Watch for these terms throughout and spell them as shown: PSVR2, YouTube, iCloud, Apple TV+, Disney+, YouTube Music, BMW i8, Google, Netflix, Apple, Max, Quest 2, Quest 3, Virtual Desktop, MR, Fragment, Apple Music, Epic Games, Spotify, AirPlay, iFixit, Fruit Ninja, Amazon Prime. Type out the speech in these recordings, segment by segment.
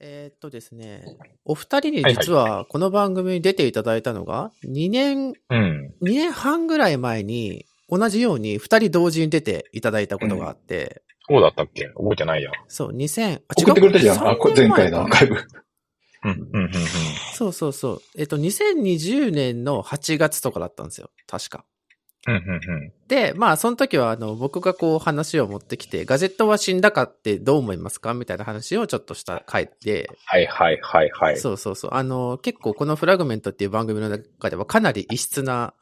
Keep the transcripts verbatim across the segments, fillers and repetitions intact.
えー、っとですね、お二人に実はこの番組に出ていただいたのがにねん、うん、にねんはんぐらい前に同じように二人同時に出ていただいたことがあって、うん、そうだったっけ？覚えてないや。そう、にせん、あ、違う。送ってくれたじゃん。あ、前回のアーカイブ。うん、うん、うん。そうそうそう。えっと、にせんにじゅうねんのはちがつとかだったんですよ。確か。うん、うん、うん。で、まあ、その時は、あの、僕がこう話を持ってきて、ガジェットは死んだかってどう思いますかみたいな話をちょっとした回で。はい、はい、はい、はい。そうそうそう。あの、結構このフラグメントっていう番組の中ではかなり異質な、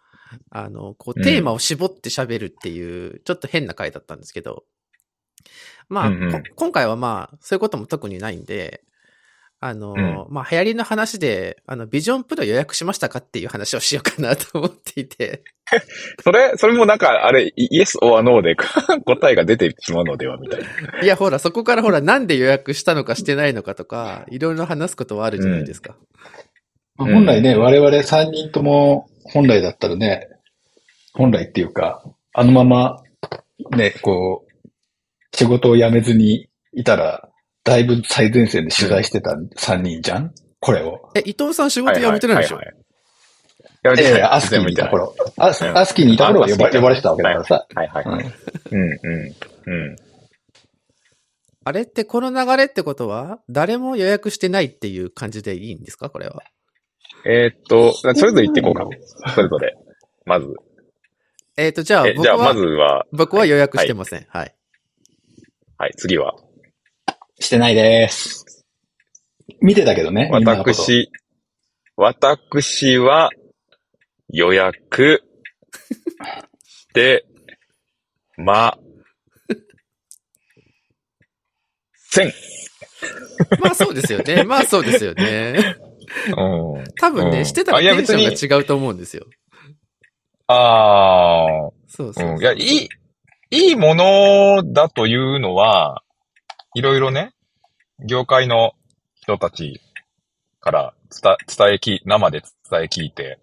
あの、こう、テーマを絞って喋るっていう、うん、ちょっと変な回だったんですけど、まあ、うんうん、今回はまあ、そういうことも特にないんで、あの、うん、まあ、流行りの話で、あの、ビジョンプロ予約しましたかっていう話をしようかなと思っていて。それ、それもなんか、あれ、イエスオアノーで答えが出てしまうのではみたいな。いや、ほら、そこからほら、なんで予約したのかしてないのかとか、いろいろ話すことはあるじゃないですか。うん、本来ね、うん、我々さんにんとも、本来だったらね、本来っていうか、あのまま、ね、こう、仕事を辞めずにいたら、だいぶ最前線で取材してたさんにんじゃんこれを。え、伊藤さん仕事辞めてないでしょ、はいはいはいはい、いやいや、アスキーにいた頃。アスキーにいた頃は呼ばれてたわけだからさ。はいはいはい。うんうんうん。あれって、この流れってことは、誰も予約してないっていう感じでいいんですかこれは。えー、っと、それぞれ言っていこうか。それぞれ。まず。えー、っと、じゃあ僕は、じゃあまずは、僕は予約してません。はい。はい、はい、次は。してないです。見てたけどね。私、私は、予約で、ま、せん。まあそうですよね。まあそうですよね。うん、多分ね、うん、してたらテンションが違うと思うんですよ。ああ。そうそう、うん。いや、いい、いいものだというのは、いろいろね、業界の人たちから伝えき、生で伝え聞いて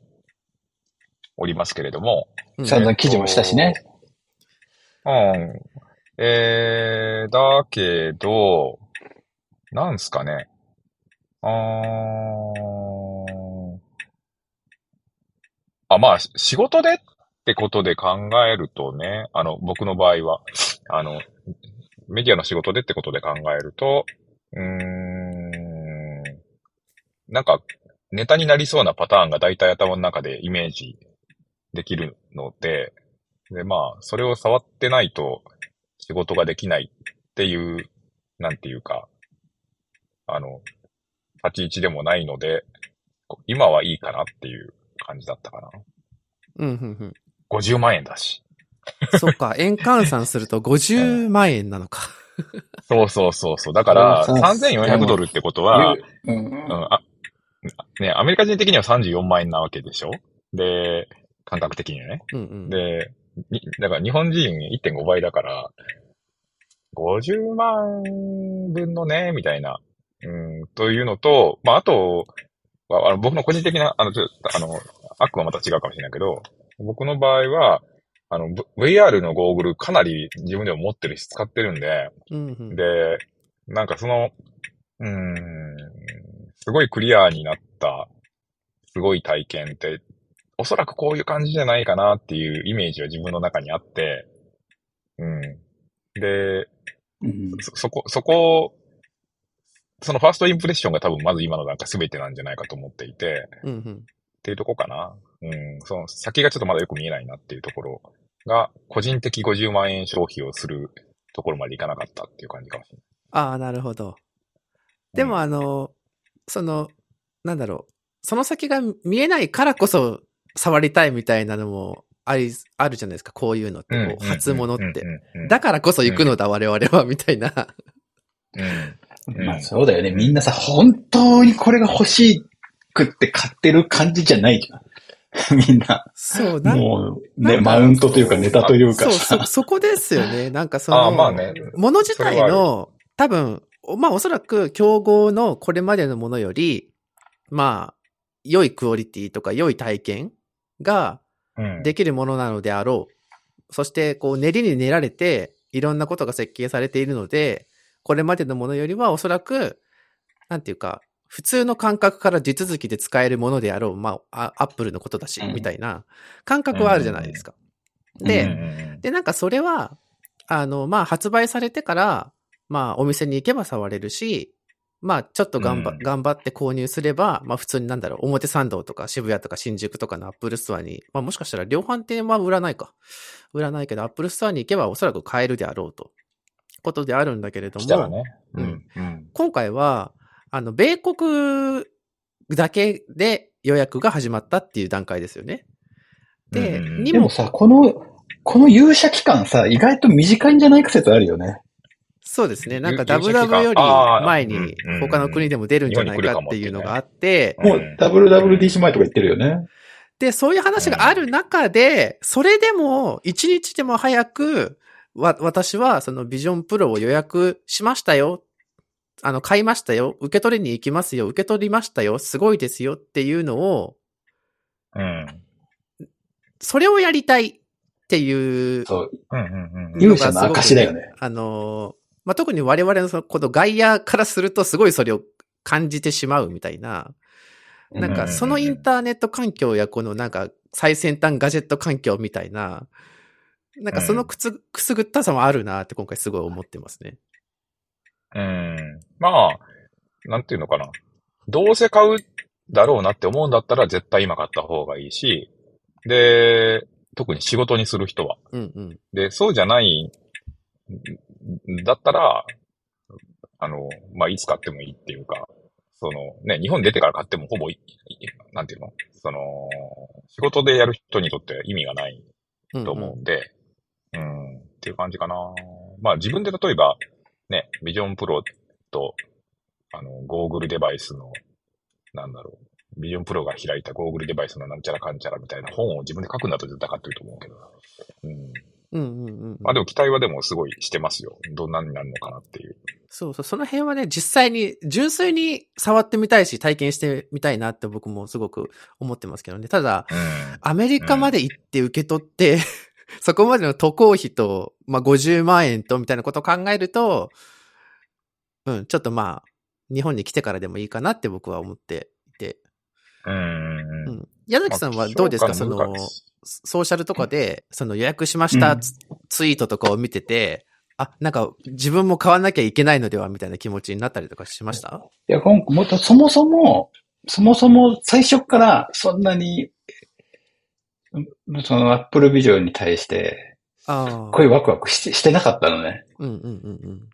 おりますけれども。散々記事もしたしね。うん。えー、だけど、なんすかね。あーあ、まあ、仕事でってことで考えるとね、あの、僕の場合は、あの、メディアの仕事でってことで考えると、うーん、なんか、ネタになりそうなパターンが大体頭の中でイメージできるので、で、まあ、それを触ってないと仕事ができないっていう、なんていうか、あの、立ち位置でもないので、今はいいかなっていう感じだったかな。うん、うん、うん。ごじゅうまんえんだし。そっか、円換算するとごじゅうまんえんなのか。そうそうそうそう。だから、さんぜんよんひゃくドルってことは、うんうん、あね、アメリカ人的にはさんじゅうよんまんえんなわけでしょ？で、感覚的にね。うんうん、で、だから日本人 いってんご 倍だから、ごじゅうまんぶんのね、みたいな。うん、というのと、まあ、あと、あの僕の個人的な、あの、ちょっと、あの、悪はまた違うかもしれないけど、僕の場合は、あの、ブイアール のゴーグルかなり自分でも持ってるし、使ってるんで、うんうん、で、なんかその、うーん、すごいクリアになった、すごい体験って、おそらくこういう感じじゃないかなっていうイメージは自分の中にあって、うん。で、うん、そ、そこ、そこを、そのファーストインプレッションが多分まず今のなんか全てなんじゃないかと思っていて、うんうん、っていうとこかな。うん、その先がちょっとまだよく見えないなっていうところが、個人的ごじゅうまんえん消費をするところまでいかなかったっていう感じかもしれない。ああ、なるほど。でもあの、うん、その、なんだろう、その先が見えないからこそ触りたいみたいなのもあり、あるじゃないですか、こういうのって、こう、初物って。だからこそ行くのだ、我々は、みたいな。うん。まあそうだよね。みんなさ、本当にこれが欲しくって買ってる感じじゃないじゃん。みんな。そう、なんもう、ね、マウントというかネタというか。そう、そ、そこですよね。なんかその、もの、ね、自体の、多分、まあおそらく競合のこれまでのものより、まあ、良いクオリティとか良い体験ができるものなのであろう。うん、そして、こう、練りに練られて、いろんなことが設計されているので、これまでのものよりはおそらくなんていうか、普通の感覚から地続きで使えるものであろう、まあ、アップルのことだし、みたいな感覚はあるじゃないですか。うん、で、うん、で、なんかそれは、あの、まあ、発売されてから、まあ、お店に行けば触れるし、まあ、ちょっと頑張、うん、頑張って購入すれば、まあ、普通になんだろう、表参道とか渋谷とか新宿とかのアップルストアに、まあ、もしかしたら量販店は売らないか。売らないけど、アップルストアに行けばおそらく買えるであろうと。ことであるんだけれども。したらね。うん。うん、今回は、あの、米国だけで予約が始まったっていう段階ですよね。で、うんうん、にもでもさ、この、この勇者期間さ、意外と短いんじゃないか説あるよね。そうですね。なんか ダブリューダブリュー より前に他の国でも出るんじゃないかっていうのがあって。もう ダブリューダブリューディーシー 前とか言ってるよね。で、そういう話がある中で、それでも一日でも早く、わ、私はそのビジョンプロを予約しましたよ。あの、買いましたよ。受け取りに行きますよ。受け取りましたよ。すごいですよっていうのを、うん。それをやりたいっていう。そう。うんうんうん。勇者の証だよね。あの、まあ、特に我々のその、この外野からするとすごいそれを感じてしまうみたいな。なんかそのインターネット環境やこのなんか最先端ガジェット環境みたいな、なんかそのくつ、くすぐったさもあるなって今回すごい思ってますね。うん。まあ、なんていうのかな。どうせ買うだろうなって思うんだったら絶対今買った方がいいし、で、特に仕事にする人は。うんうん、で、そうじゃない、だったら、あの、まあ、いつ買ってもいいっていうか、そのね、日本出てから買ってもほぼ、なんていうの、その、仕事でやる人にとって意味がないと思うんで、うん、うんうん、っていう感じかな。まあ、自分で例えば、ね、ビジョンプロと、あの、ゴーグルデバイスの、なんだろう、ビジョンプロが開いたゴーグルデバイスのなんちゃらかんちゃらみたいな本を自分で書くんだと絶対買ってると思うけど、うん。うんうんうん。まあでも期待はでもすごいしてますよ。どんなになるのかなっていう。そうそう。その辺はね、実際に、純粋に触ってみたいし、体験してみたいなって僕もすごく思ってますけどね。ただ、うん、アメリカまで行って受け取って、うん、そこまでの渡航費と、まあごじゅうまんえんとみたいなことを考えると、うん、ちょっとまあ、日本に来てからでもいいかなって僕は思っていて。うん。うん、矢崎さんはどうですか、まあ、その、ソーシャルとかで、その予約しましたツイートとかを見てて、うん、あ、なんか自分も買わなきゃいけないのではみたいな気持ちになったりとかしました？いや、今もっとそもそも、そもそも最初からそんなに、その Apple Vision に対して、あ、こういうワクワクして、してなかったのね。うんうんうんうん。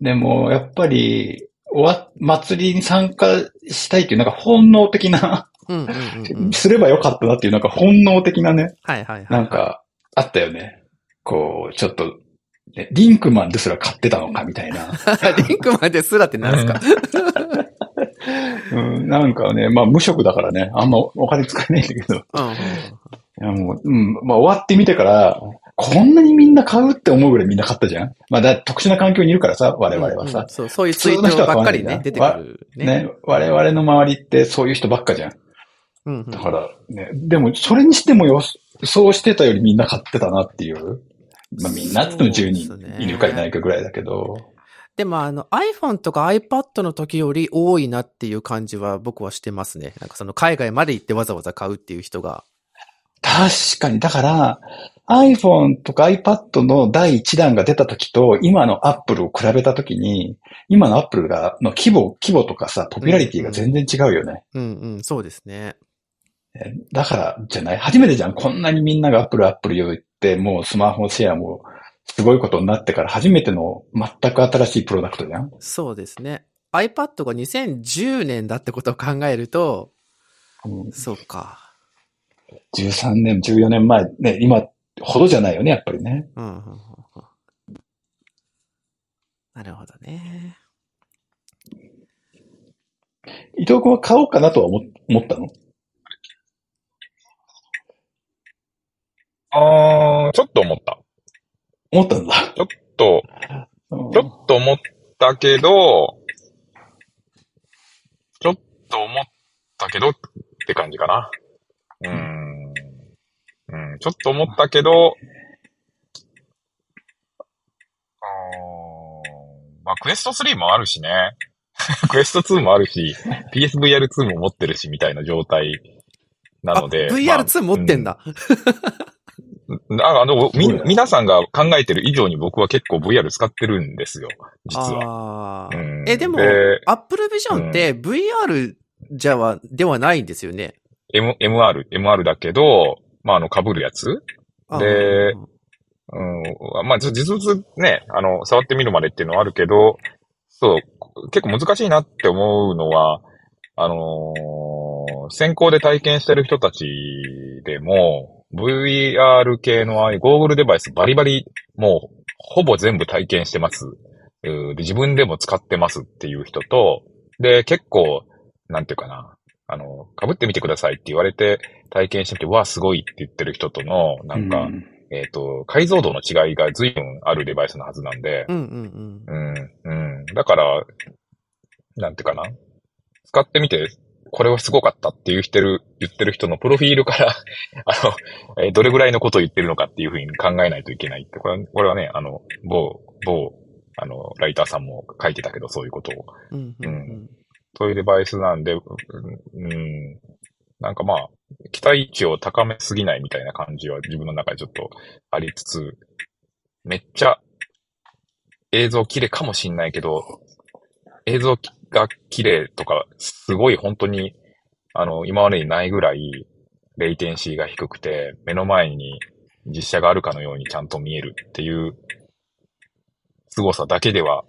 でも、やっぱり、おわ、祭りに参加したいっていう、なんか本能的な、うんうんうん、すればよかったなっていう、なんか本能的なね。はいはいはい。なんか、あったよね。こう、ちょっと、ね、リンクマンですら買ってたのかみたいな。リンクマンですらって何ですか？うん、なんかね、まあ無職だからね、あんまお金使えないんだけど。うん、いやもう、うん、まあ終わってみてから、こんなにみんな買うって思うぐらいみんな買ったじゃん。まあだ、特殊な環境にいるからさ、我々はさ。うんうん、そう、そういうツイートばっかりね、出てくるね。ね、我々の周りってそういう人ばっかじゃん。うんうん、だから、ね、でも、それにしても予想してたよりみんな買ってたなっていう。まあみんなって言ってもじゅうにんいるかいないかぐらいだけど。でもあの iPhone とか iPad の時より多いなっていう感じは僕はしてますね。なんかその海外まで行ってわざわざ買うっていう人が。確かに。だから iPhone とか iPad のだいいちだんが出た時と今の Apple を比べた時に、今の Apple がの規模、規模とかさ、ポピュラリティが全然違うよね。うんうん、うんうん、そうですね。だからじゃない、初めてじゃん。こんなにみんなが Apple、Apple 言って、もうスマホシェアもすごいことになってから初めての全く新しいプロダクトじゃん。そうですね。iPad がにせんじゅうねんだってことを考えると、うん、そうか。じゅうさんねん、じゅうよねんまえね、今ほどじゃないよね、やっぱりね。うんうんうんうん、なるほどね。伊藤君は買おうかなとは思ったの？あー、ちょっと思った。思ったんだ。ちょっと、ちょっと思ったけど、ちょっと思ったけどって感じかな。うーん。うん、ちょっと思ったけど、あー、まあ、クエストスリーもあるしね。クエストツー もあるし、ピーエスブイアールツー も持ってるし、みたいな状態なので。ブイアールツー 持ってんだ。まあ、うん、あのみ、皆さんが考えてる以上に僕は結構 ブイアール 使ってるんですよ、実は。あうん、え、でも、で Apple Vision って ブイアール じゃは、ではないんですよね。M、エムアール、エムアール だけど、まあ、あの、被るやつで、うん、まあ、実物ね、あの、触ってみるまでっていうのはあるけど、そう、結構難しいなって思うのは、あのー、先行で体験してる人たちでも、ブイアール 系のああいうゴーグルデバイスバリバリ、もう、ほぼ全部体験してます。で、自分でも使ってますっていう人と、で、結構、なんていうかな、あの、被ってみてくださいって言われて、体験してみて、わあ、すごいって言ってる人との、なんか、うんえっと、解像度の違いが随分あるデバイスのはずなんで。うんうんうん。うんうん。だから、なんていうかな。使ってみて、これはすごかったって言ってる、言ってる人のプロフィールから、あの、えー、どれぐらいのことを言ってるのかっていうふうに考えないといけないって。これは、これはね、あの、某、某、あの、ライターさんも書いてたけど、そういうことを。うん、うんうん。そういうデバイスなんで、うん。なんかまあ、期待値を高めすぎないみたいな感じは自分の中でちょっとありつつ、めっちゃ映像綺麗かもしんないけど、映像が綺麗とか、すごい本当に、あの、今までにないぐらい、レイテンシーが低くて、目の前に実写があるかのようにちゃんと見えるっていう、凄さだけでは、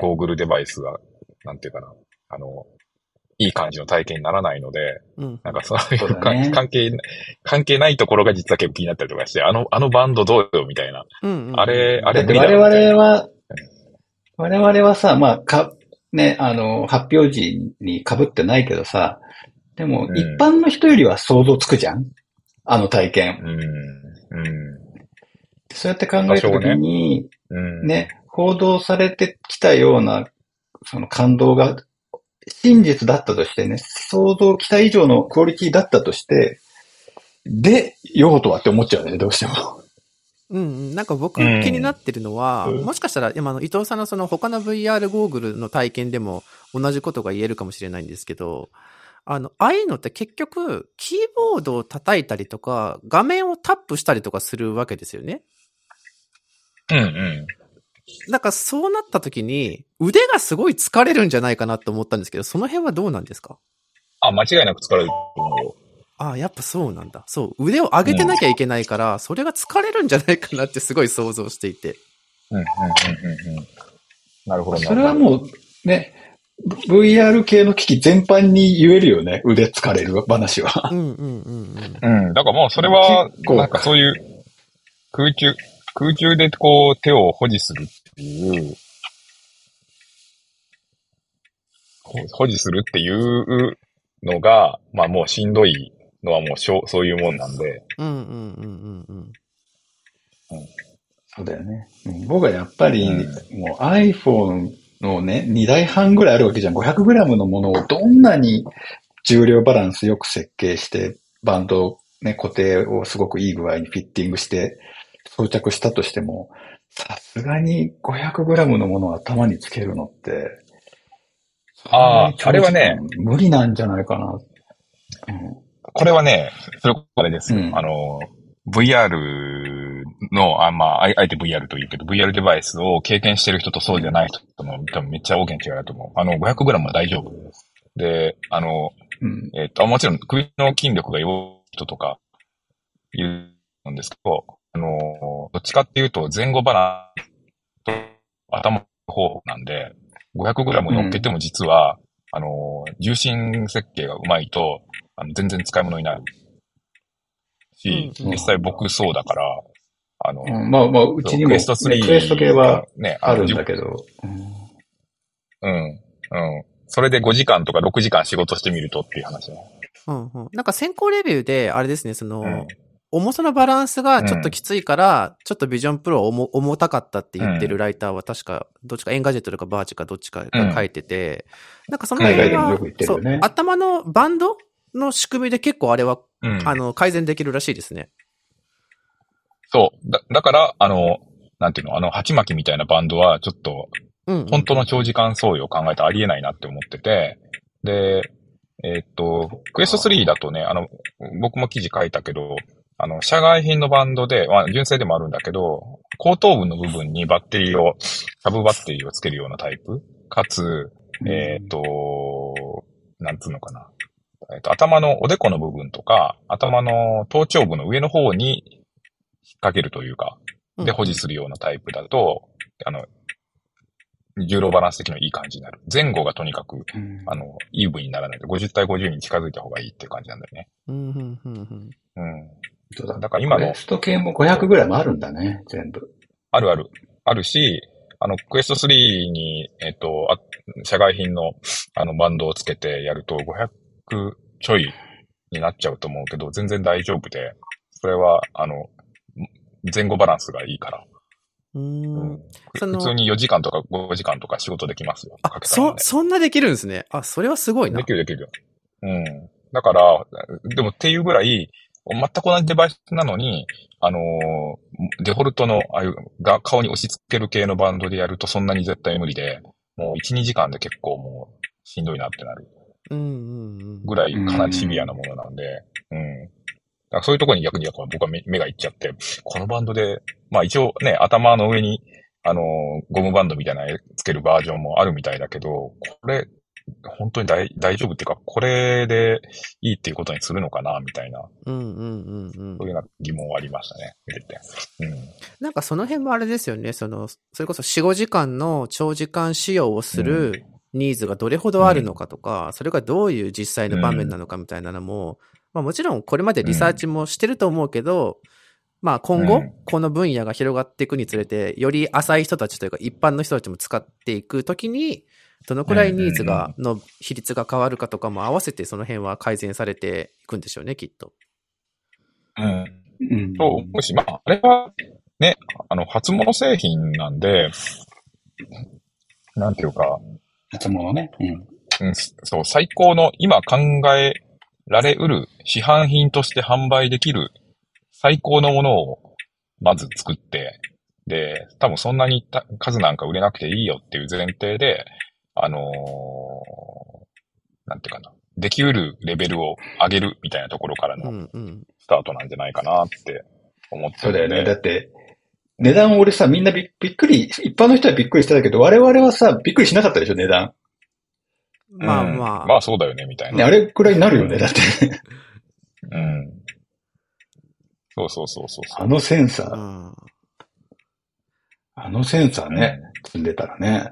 ゴーグルデバイスが、なんていうかな、あの、いい感じの体験にならないので、うん、なんかそういう関係、ね、関係ないところが実は結構気になったりとかして、あの、あのバンドどうよみたいな。うんうん、あれ、あれで我々は、我々はさ、まあ、か、ね、あの、発表時に被ってないけどさ、でも一般の人よりは想像つくじゃん、うん、あの体験。うんうん、そうやって考えたときに、ね、うん、ね、報道されてきたような、その感動が、真実だったとしてね、想像期待以上のクオリティだったとして、で、用途はって思っちゃうね、どうしても。うん、なんか僕気になってるのは、うん、もしかしたら、今の伊藤さんのその他の ブイアール ゴーグルの体験でも同じことが言えるかもしれないんですけど、あの、ああいうのって結局、キーボードを叩いたりとか、画面をタップしたりとかするわけですよね。うんうん。なんかそうなった時に腕がすごい疲れるんじゃないかなと思ったんですけど、その辺はどうなんですか？あ、間違いなく疲れる。あ、やっぱそうなんだ。そう、腕を上げてなきゃいけないから、うん、それが疲れるんじゃないかなってすごい想像していて。うんうんうんうん。なるほど。それはもうね、ブイアール 系の機器全般に言えるよね。腕疲れる話は。うんうんうんうん。うん。だからもうそれはなんかそういう空中。空中でこう手を保持するっていう、保持するっていうのが、まあもうしんどいのはもうしょそういうもんなんで。うんうんうんうんうん。うん、そうだよね。僕はやっぱり、うん、もう iPhone のね、にだいはんぐらいあるわけじゃん。ごひゃくグラム のものをどんなに重量バランスよく設計して、バンド、ね、固定をすごくいい具合にフィッティングして、装着したとしても、さすがに ごひゃくグラム のものを頭につけるのって、ああ、あれはね、無理なんじゃないかな。うん、これはね、それこれですよ。うん、あの、ブイアール の、あまあ、あえて ブイアール と言うけど、ブイアール デバイスを経験してる人とそうじゃない人との、多分めっちゃ大きな違いだと思う。あの、ごひゃくグラム は大丈夫。で、あの、うん、えっと、もちろん首の筋力が弱い人とか、いるんですけど、あの、どっちかっていうと前後バランスと頭の方なんで、ごひゃくグラム 乗っけても実は、うん、あの、重心設計がうまいと、あの全然使い物になるし、うんうん、実際僕そうだから、あの、うん、まあまあ、うちにも、ね、クエストスリー。クエスト系はあるんだけど。うん、うん。それでごじかんとかろくじかん仕事してみるとっていう話ね。うんうん。なんか先行レビューで、あれですね、その、うん重さのバランスがちょっときついから、うん、ちょっとビジョンプロは 重, 重たかったって言ってるライターは確か、どっちかエンガジェットとかバーチかどっちかが書いてて、うん、なんかその辺は、ね、そう、頭のバンドの仕組みで結構あれは、うん、あの、改善できるらしいですね。そう。だ、だから、あの、なんていうの、あの、鉢巻きみたいなバンドはちょっと、うん、本当の長時間操業を考えたらありえないなって思ってて、で、えー、っと、クエストスリーだとね、あの、僕も記事書いたけど、あの、社外品のバンドで、まあ、純正でもあるんだけど、後頭部の部分にバッテリーを、サブバッテリーをつけるようなタイプかつ、えー、っと、なんつうのかな。えー、っと、頭のおでこの部分とか、頭の頭頂部の上の方に引っ掛けるというか、で、保持するようなタイプだと、あの、重量バランス的にはいい感じになる。前後がとにかく、うん、あの、イーブンにならないで、ごじゅうたいごじゅうに近づいた方がいいっていう感じなんだよね。うん、うん、うん。うん。だから今の。クエスト系もごひゃくぐらいもあるんだね、全部。あるある。あるし、あの、クエストスリーに、えっと、あ社外品の、あの、バンドをつけてやると、ごひゃくちょいになっちゃうと思うけど、全然大丈夫で、それは、あの、前後バランスがいいから。うんうん、その普通によじかんとかごじかんとか仕事できますよ。あ、そ、そんなできるんですね。あ、それはすごいな。できるできる。うん。だから、でもっていうぐらい、全く同じデバイスなのに、あのー、デフォルトの、ああいう、が、顔に押し付ける系のバンドでやるとそんなに絶対無理で、もういち、にじかんで結構もうしんどいなってなる。うんうんうん。ぐらいかなりシビアなものなんで、うん。うんだからそういうところに逆に僕は 目, 目がいっちゃって、このバンドで、まあ一応ね、頭の上に、あのー、ゴムバンドみたいなのつけるバージョンもあるみたいだけど、これ、本当に 大, 大丈夫っていうか、これでいいっていうことにするのかな、みたいな。うんうんうんうん。そういうような疑問はありましたね、見てて。うん。なんかその辺もあれですよね、その、それこそよん、ごじかんの長時間使用をするニーズがどれほどあるのかとか、うん、それがどういう実際の場面なのかみたいなのも、うんまあ、もちろんこれまでリサーチもしてると思うけど、うん、まあ今後この分野が広がっていくにつれてより浅い人たちというか一般の人たちも使っていくときにどのくらいニーズがの比率が変わるかとかも合わせてその辺は改善されていくんでしょうねきっと。うん。うん、そう思うし、まああれはねあの初物製品なんでなんていうか初物ね。うん、うん、そう最高の今考えられうる市販品として販売できる最高のものをまず作って、で、多分そんなに数なんか売れなくていいよっていう前提で、あのー、なんていうかな、できうるレベルを上げるみたいなところからのスタートなんじゃないかなって思って、うんうん。そうだよね。だって、値段俺さ、みんな び, びっくり、一般の人はびっくりしたんだけど、我々はさ、びっくりしなかったでしょ、値段。まあまあ、うん。まあそうだよね、みたいな。ね、あれくらいになるよね、だって、うん。そうそうそうそう。あのセンサー、うん。あのセンサーね、積んでたらね。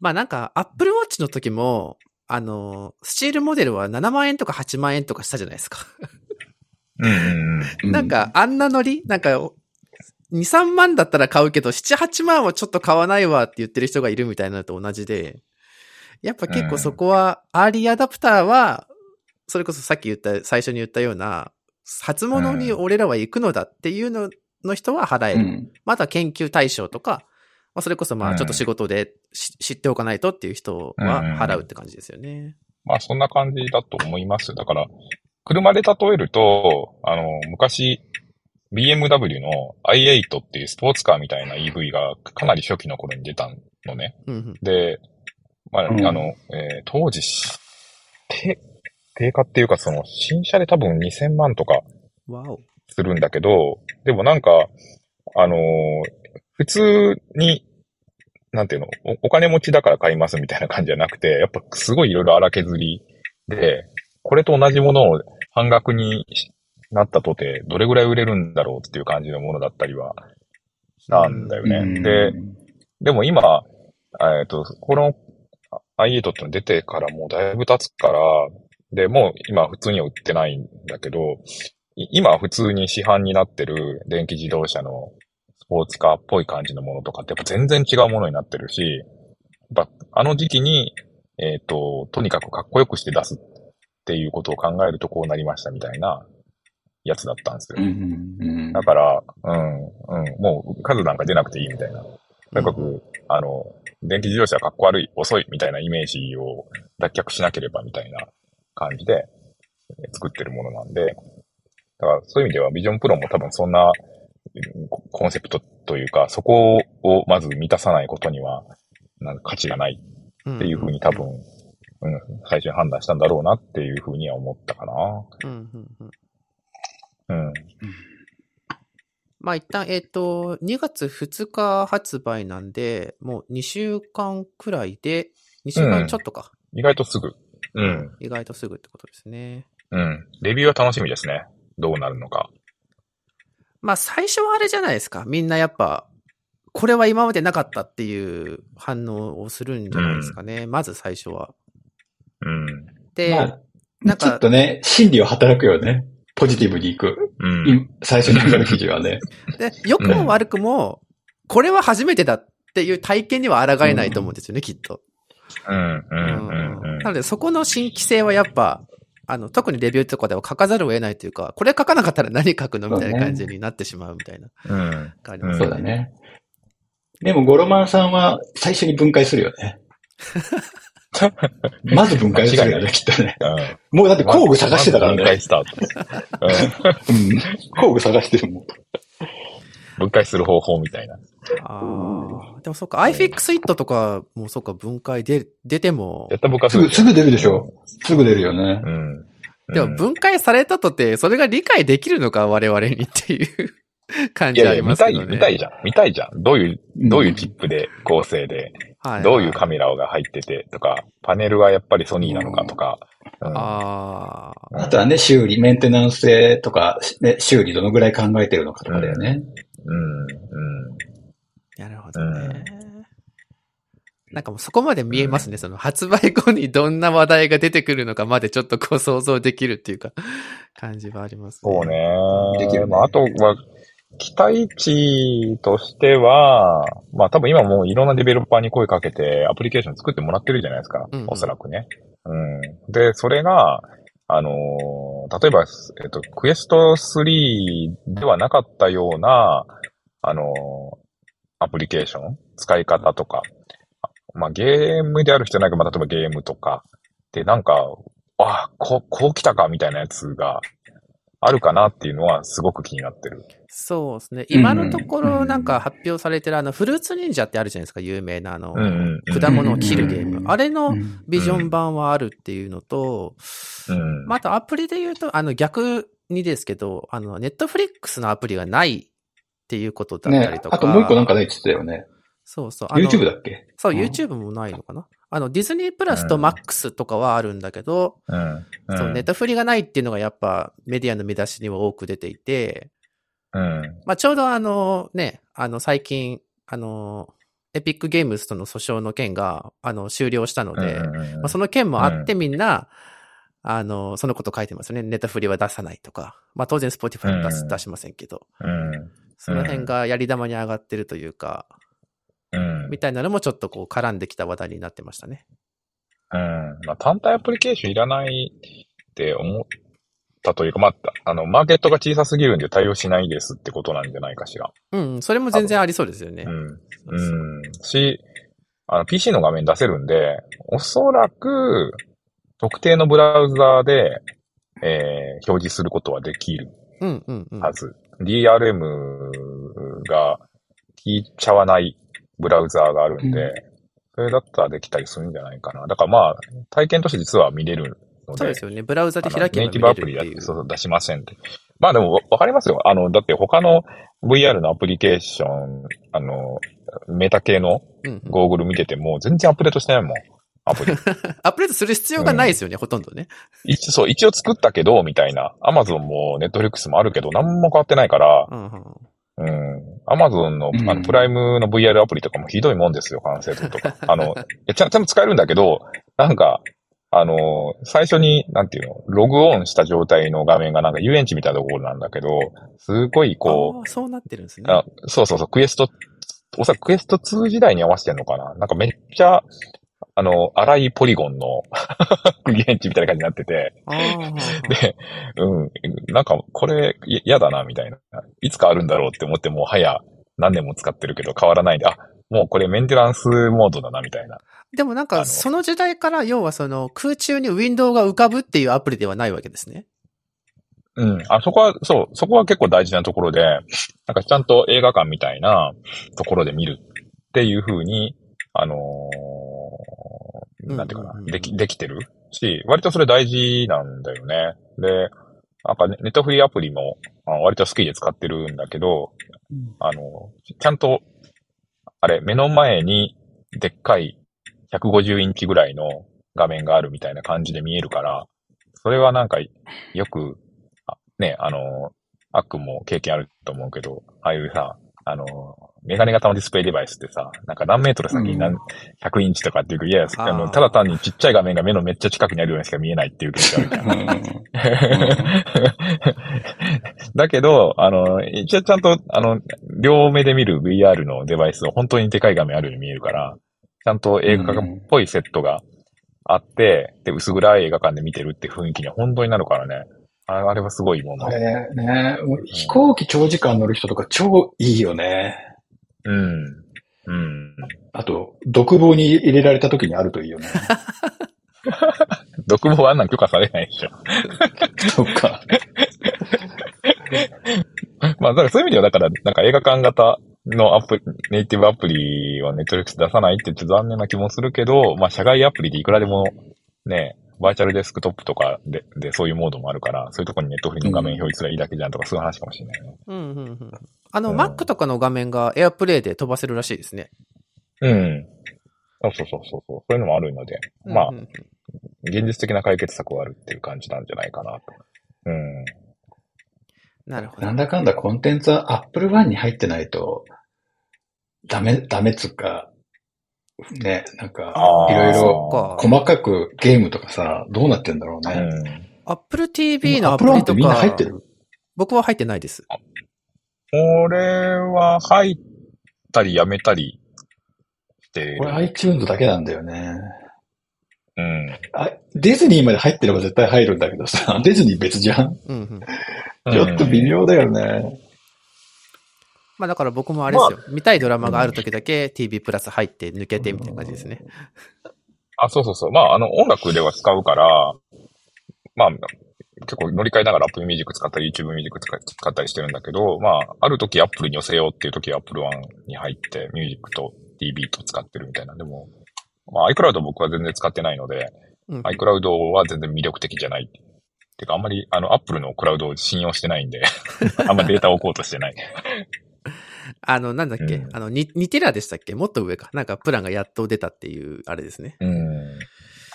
まあなんか、Apple Watch の時も、あの、スチールモデルはななまんえんとかはちまんえんとかしたじゃないですか。うん。なんか、あんなノリなんか、に、さんまんだったら買うけど、なな、はちまんはちょっと買わないわって言ってる人がいるみたいなのと同じで、やっぱ結構そこは、うん、アーリーアダプターは、それこそさっき言った、最初に言ったような、初物に俺らは行くのだっていうのの人は払える。うん、また研究対象とか、まあ、それこそまあちょっと仕事でし、うん、知っておかないとっていう人は払うって感じですよね。うん、まあそんな感じだと思います。だから、車で例えると、あの、昔、ビーエムダブリュー の アイエイト っていうスポーツカーみたいな イーブイ がかなり初期の頃に出たのね。うんうん、で、まあ、うん、あの、えー、当時、低、低価っていうか、その、新車で多分にせんまんとか、するんだけど、でもなんか、あのー、普通に、なんていうのお、お金持ちだから買いますみたいな感じじゃなくて、やっぱすごいいろいろ荒削りで、これと同じものを半額になったとて、どれぐらい売れるんだろうっていう感じのものだったりは、なんだよね。うん、で、でも今、えっと、この、アイエイト っての出てからもうだいぶ経つから、で、もう今普通には売ってないんだけど、今普通に市販になってる電気自動車のスポーツカーっぽい感じのものとかってやっぱ全然違うものになってるし、やっぱあの時期に、えっと、とにかくかっこよくして出すっていうことを考えるとこうなりましたみたいなやつだったんですよ。だから、うん、うん、もう数なんか出なくていいみたいな。とにかく、あの、電気自動車はかっこ悪い、遅いみたいなイメージを脱却しなければみたいな感じで作ってるものなんで、だからそういう意味ではビジョンプロも多分そんなコンセプトというか、そこをまず満たさないことにはなんか価値がないっていうふうに多分、うんうん、最初に判断したんだろうなっていうふうには思ったかな。うんうんうん。うん。まあ一旦、えっと、にがつふつか発売なんで、もうにしゅうかんくらいで、にしゅうかんちょっとか。うん、意外とすぐ。うん。意外とすぐってことですね。うん。レビューは楽しみですね。どうなるのか。まあ最初はあれじゃないですか。みんなやっぱ、これは今までなかったっていう反応をするんじゃないですかね。うん、まず最初は。うん。で、まあ、なんか。ちょっとね、心理を働くよね。ポジティブにいく。うん、最初に上がる記事はね。で、良くも悪くも、うん、これは初めてだっていう体験には抗えないと思うんですよね、うん、きっと。うん、うん、うん。なので、そこの新規性はやっぱ、あの、特にレビューとかでは書かざるを得ないというか、これ書かなかったら何書くのみたいな感じになってしまうみたいな。うん。そうだね。でも、ゴロマンさんは最初に分解するよね。まず分解するよね、きっとね。うん、もうだって工具探してたからね。分解スタート。うん、工具探してるもん。分解する方法みたいな。ああ。でもそっか、iFixit とかもそっか、分解で出ても。やった僕はすぐ。すぐ出るでしょ。すぐ出るよね。うん。うん、でも分解されたとて、それが理解できるのか、我々にっていう。感じありますね。いやいや、見たい、見たいじゃん。見たいじゃん。どういう、どういうチップで構成で、うん、どういうカメラが入っててとか、はいはい、パネルはやっぱりソニーなのかとか。うんうん、ああ、うん。あとはね、修理、メンテナンス性とか、ね、修理どのぐらい考えてるのかとかだよね。うん、うん、うん。なるほどね。うん、なんかもうそこまで見えますね。うん、その発売後にどんな話題が出てくるのかまでちょっとこう想像できるっていうか、感じはありますね。そうね。できる、ね。あとは、期待値としては、まあ多分今もういろんなデベロッパーに声かけてアプリケーション作ってもらってるじゃないですか。うんうん、おそらくね。うん。で、それが、あのー、例えば、えっと、クエストスリーではなかったような、あのー、アプリケーション、使い方とか、まあゲームである必要ないけど、まあ例えばゲームとか、で、なんか、あ、こ、こう来たかみたいなやつが、あるかなっていうのはすごく気になってる。そうですね。今のところなんか発表されてるあのフルーツ忍者ってあるじゃないですか、有名なあの果物を切るゲーム。あれのビジョン版はあるっていうのと、またアプリで言うとあの逆にですけど、あのNetflixのアプリがないっていうことだったりとか。ね、あともう一個なんかね、言ってたよね。そうそう。YouTube だっけ？そう、YouTube もないのかな。あの、ディズニープラスとマックスとかはあるんだけど、うんうん、そう、ネタ振りがないっていうのがやっぱメディアの見出しには多く出ていて、うん、まあちょうどあのね、あの最近、あの、エピックゲームズとの訴訟の件が、あの、終了したので、うんうんうん、まあ、その件もあってみんな、うん、あの、そのこと書いてますよね。ネタ振りは出さないとか、まあ当然 Spotify も出す、うん、出しませんけど、うんうん、その辺がやり玉に上がってるというか、うん、みたいなのもちょっとこう絡んできた話題になってましたね。うん。まあ単体アプリケーションいらないって思ったというか、まあ、あの、マーケットが小さすぎるんで対応しないですってことなんじゃないかしら。うん。それも全然ありそうですよね。うん。うん。し、あの、ピーシー の画面出せるんで、おそらく特定のブラウザーで、えー、表示することはできるはず。うんうんうん。ディーアールエム が効いちゃわないブラウザーがあるんで、うん、それだったらできたりするんじゃないかな。だからまあ、体験として実は見れるので。そうですよね。ブラウザで開けば見れるっていう。ネイティブアプリだってそうそう出しませんって。まあでもわかりますよ。あの、だって他の ブイアール のアプリケーション、あの、メタ系のゴーグル見てても全然アップデートしてないもん。アプリ。アップデートする必要がないですよね、うん、ほとんどね。一そう、一応作ったけど、みたいな。Amazon も Netflix もあるけど、何も変わってないから、うんうんうん。アマゾンの、あの、プライムの ブイアール アプリとかもひどいもんですよ、完成度とか。あの、ちゃんと使えるんだけど、なんか、あの、最初に、なんていうの、ログオンした状態の画面がなんか遊園地みたいなところなんだけど、すごいこう。そうなってるんですね。そうそうそう、クエスト、おそらくクエストツー時代に合わせてんのかな。なんかめっちゃ、あの、荒いポリゴンの遊園地みたいな感じになってて。で、うん、なんかこれ嫌だなみたいな。いつかあるんだろうって思ってもう早何年も使ってるけど変わらないで、あ、もうこれメンテナンスモードだなみたいな。でもなんかその時代から要はその空中にウィンドウが浮かぶっていうアプリではないわけですね。うん、あそこは、そう、そこは結構大事なところで、なんかちゃんと映画館みたいなところで見るっていう風に、あのー、なんていうかな、うんうんうん、でき、できてるし、割とそれ大事なんだよね。で、なんかネットフリーアプリも割と好きで使ってるんだけど、うん、あの、ちゃんと、あれ、目の前にでっかいひゃくごじゅうインチぐらいの画面があるみたいな感じで見えるから、それはなんかよく、あね、あの、アックも経験あると思うけど、ああいうさ、あの、メガネ型のディスプレイデバイスってさ、なんか何メートル先に何、うん、ひゃくインチとかっていうか、いや、あの、ただ単にちっちゃい画面が目のめっちゃ近くにあるようにしか見えないっていう時があるから。だけど、あの、一応ちゃんと、あの、両目で見る ブイアール のデバイスは本当にでかい画面あるように見えるから、ちゃんと映画館っぽいセットがあって、うん、で、薄暗い映画館で見てるって雰囲気には本当になるからね。あれはすごいもの。あれね、うん、飛行機長時間乗る人とか超いいよね。うん。うん。あと、独房に入れられた時にあるといいよね。独房はあんなん許可されないでしょ。そっか。まあ、だからそういう意味では、だから、なんか映画館型のアプリ、ネイティブアプリは Netflix 出さないってちょっと残念な気もするけど、まあ、社外アプリでいくらでもね、バーチャルデスクトップとか で, でそういうモードもあるから、そういうとこにネットフリの画面表示すればいいだけじゃんとか、そういう話かもしれないね。うんうんうん。あの、うん、Mac とかの画面が AirPlay で飛ばせるらしいですね。うん。そうそうそうそう。そういうのもあるので、うんうん、まあ、現実的な解決策はあるっていう感じなんじゃないかなと。うん。なるほど。なんだかんだコンテンツは Apple One に入ってないと、ダメ、ダメつうか、ね、なんか、いろいろ、細かくゲームとかさ、どうなってんだろうね。うん、Apple ティーブイ のアプリとか、ってみんな入ってる？僕は入ってないです。俺は入ったりやめたりして。これ iTunes だけなんだよね。うん。あ、ディズニーまで入ってれば絶対入るんだけどさ、ディズニー別じゃん、うんうん、ちょっと微妙だよね。うん、まあだから僕もあれですよ。まあ、見たいドラマがあるときだけ ティーブイ プラス入って抜けてみたいな感じですね。あ、そうそうそう。まああの音楽では使うから、まあ結構乗り換えながら Apple Music 使ったり YouTube Music 使ったりしてるんだけど、まああるとき Apple に寄せようっていうとき Apple One に入って Music と ティーブイ と使ってるみたいな。でも、まあ iCloud 僕は全然使ってないので、うん、iCloud は全然魅力的じゃない。てかあんまりあの Apple のクラウドを信用してないんで、あんまデータを置こうとしてない。あの、なんだっけ、うん、あの、に、にテラでしたっけ、もっと上か。なんか、プランがやっと出たっていう、あれですね。うん。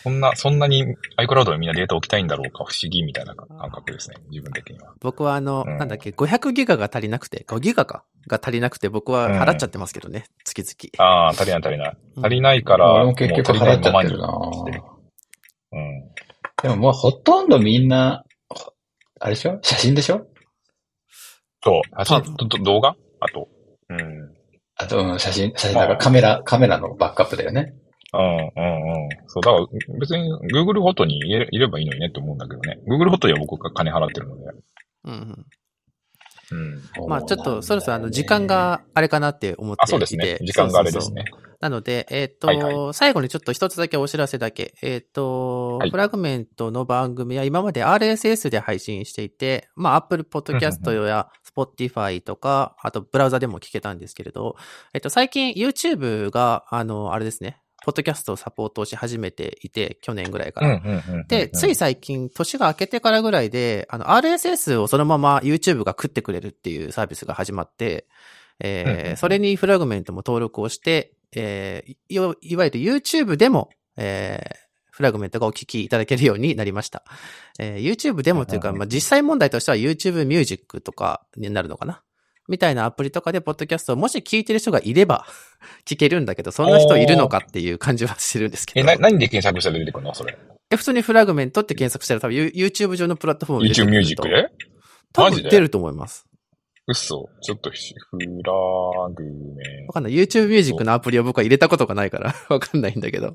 そんな、そんなに iCloud にみんなデータ置きたいんだろうか、不思議みたいな感覚ですね、自分的には。僕はあの、うん、なんだっけ、ごひゃくギガが足りなくて、ごギガかが足りなくて、僕は払っちゃってますけどね、うん、月々。ああ、足りない足りない。足りないから、うん、もう結局払っちゃってるな。うん。でももうほとんどみんな、あれでしょ、写真でしょ、そう、写真、動画あと、うん。あと、うん、写真、写真だからカメラ、まあ、カメラのバックアップだよね。うん、うん、うん。そう、だから別に Google フォトに入れ、入ればいいのにねって思うんだけどね。Google フォトには僕が金払ってるので。うん、うん。うん。まあちょっと、そろそろあの、時間があれかなって思っていて。あ、そうですね。時間があれですね。そうそうそう、なので、えっと、はいはい、最後にちょっと一つだけお知らせだけ。えっと、はい、フラグメントの番組は今まで アールエスエス で配信していて、まあ Apple Podcast や、Spotify とか、あとブラウザでも聞けたんですけれど、えっと、最近 YouTube が、あの、あれですね、ポッドキャストをサポートし始めていて、去年ぐらいから。うんうんうんうん、で、つい最近、年が明けてからぐらいで、あの、アールエスエス をそのまま YouTube が食ってくれるっていうサービスが始まって、えーうんうん、それにフラグメントも登録をして、えー、いわゆる YouTube でも、えーフラグメントがお聞きいただけるようになりました。えー、YouTube でもというか、まあ、実際問題としては YouTube Music とかになるのかなみたいなアプリとかでポッドキャストをもし聞いてる人がいれば聞けるんだけど、そんな人いるのかっていう感じはしてるんですけど。え、な、何で検索したら出てくるのそれ。え、普通にフラグメントって検索したら多分 YouTube 上のプラットフォームで出てくる。YouTube Music で多分出ると思います。嘘。ちょっとフラグメント。わかんない。YouTube Music のアプリを僕は入れたことがないから、わかんないんだけど。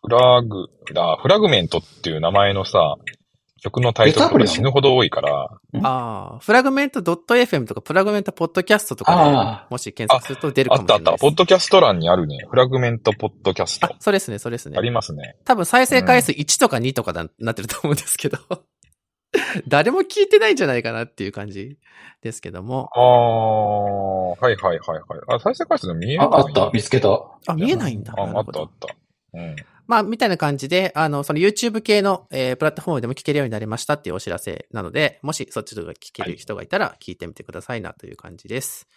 フラグ、あ、フラグメントっていう名前のさ、曲のタイトルが死ぬほど多いから。ああ、フラグメント .fm とか、フラグメントポッドキャストとか、もし検索すると出るかもしれないです。あったあった。ポッドキャスト欄にあるね。フラグメントポッドキャスト。あ、そうですね、そうですね。ありますね。多分再生回数いちとかにとかだ、うん、なってると思うんですけど。誰も聞いてないんじゃないかなっていう感じですけども。ああ、はいはいはいはい。あ、再生回数が見えない。あ、あった、見つけた。あ、見えないんだ。あ、あったあった。うん。まあ、みたいな感じで、あの、その YouTube 系の、えー、プラットフォームでも聞けるようになりましたっていうお知らせなので、もしそっちとか聞ける人がいたら聞いてみてくださいなという感じです。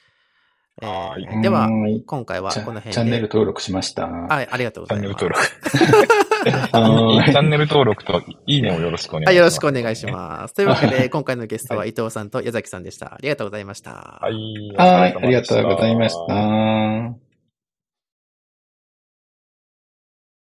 はい、えー、では、今回はこの辺で。チャンネル登録しました。はい、ありがとうございます。チャンネル登録。あのー、チャンネル登録といいねをよろしくお願いします。よろしくお願いします。というわけで、今回のゲストは伊藤さんと矢崎さんでした。ありがとうございました。はい、はい、ありがとうございました。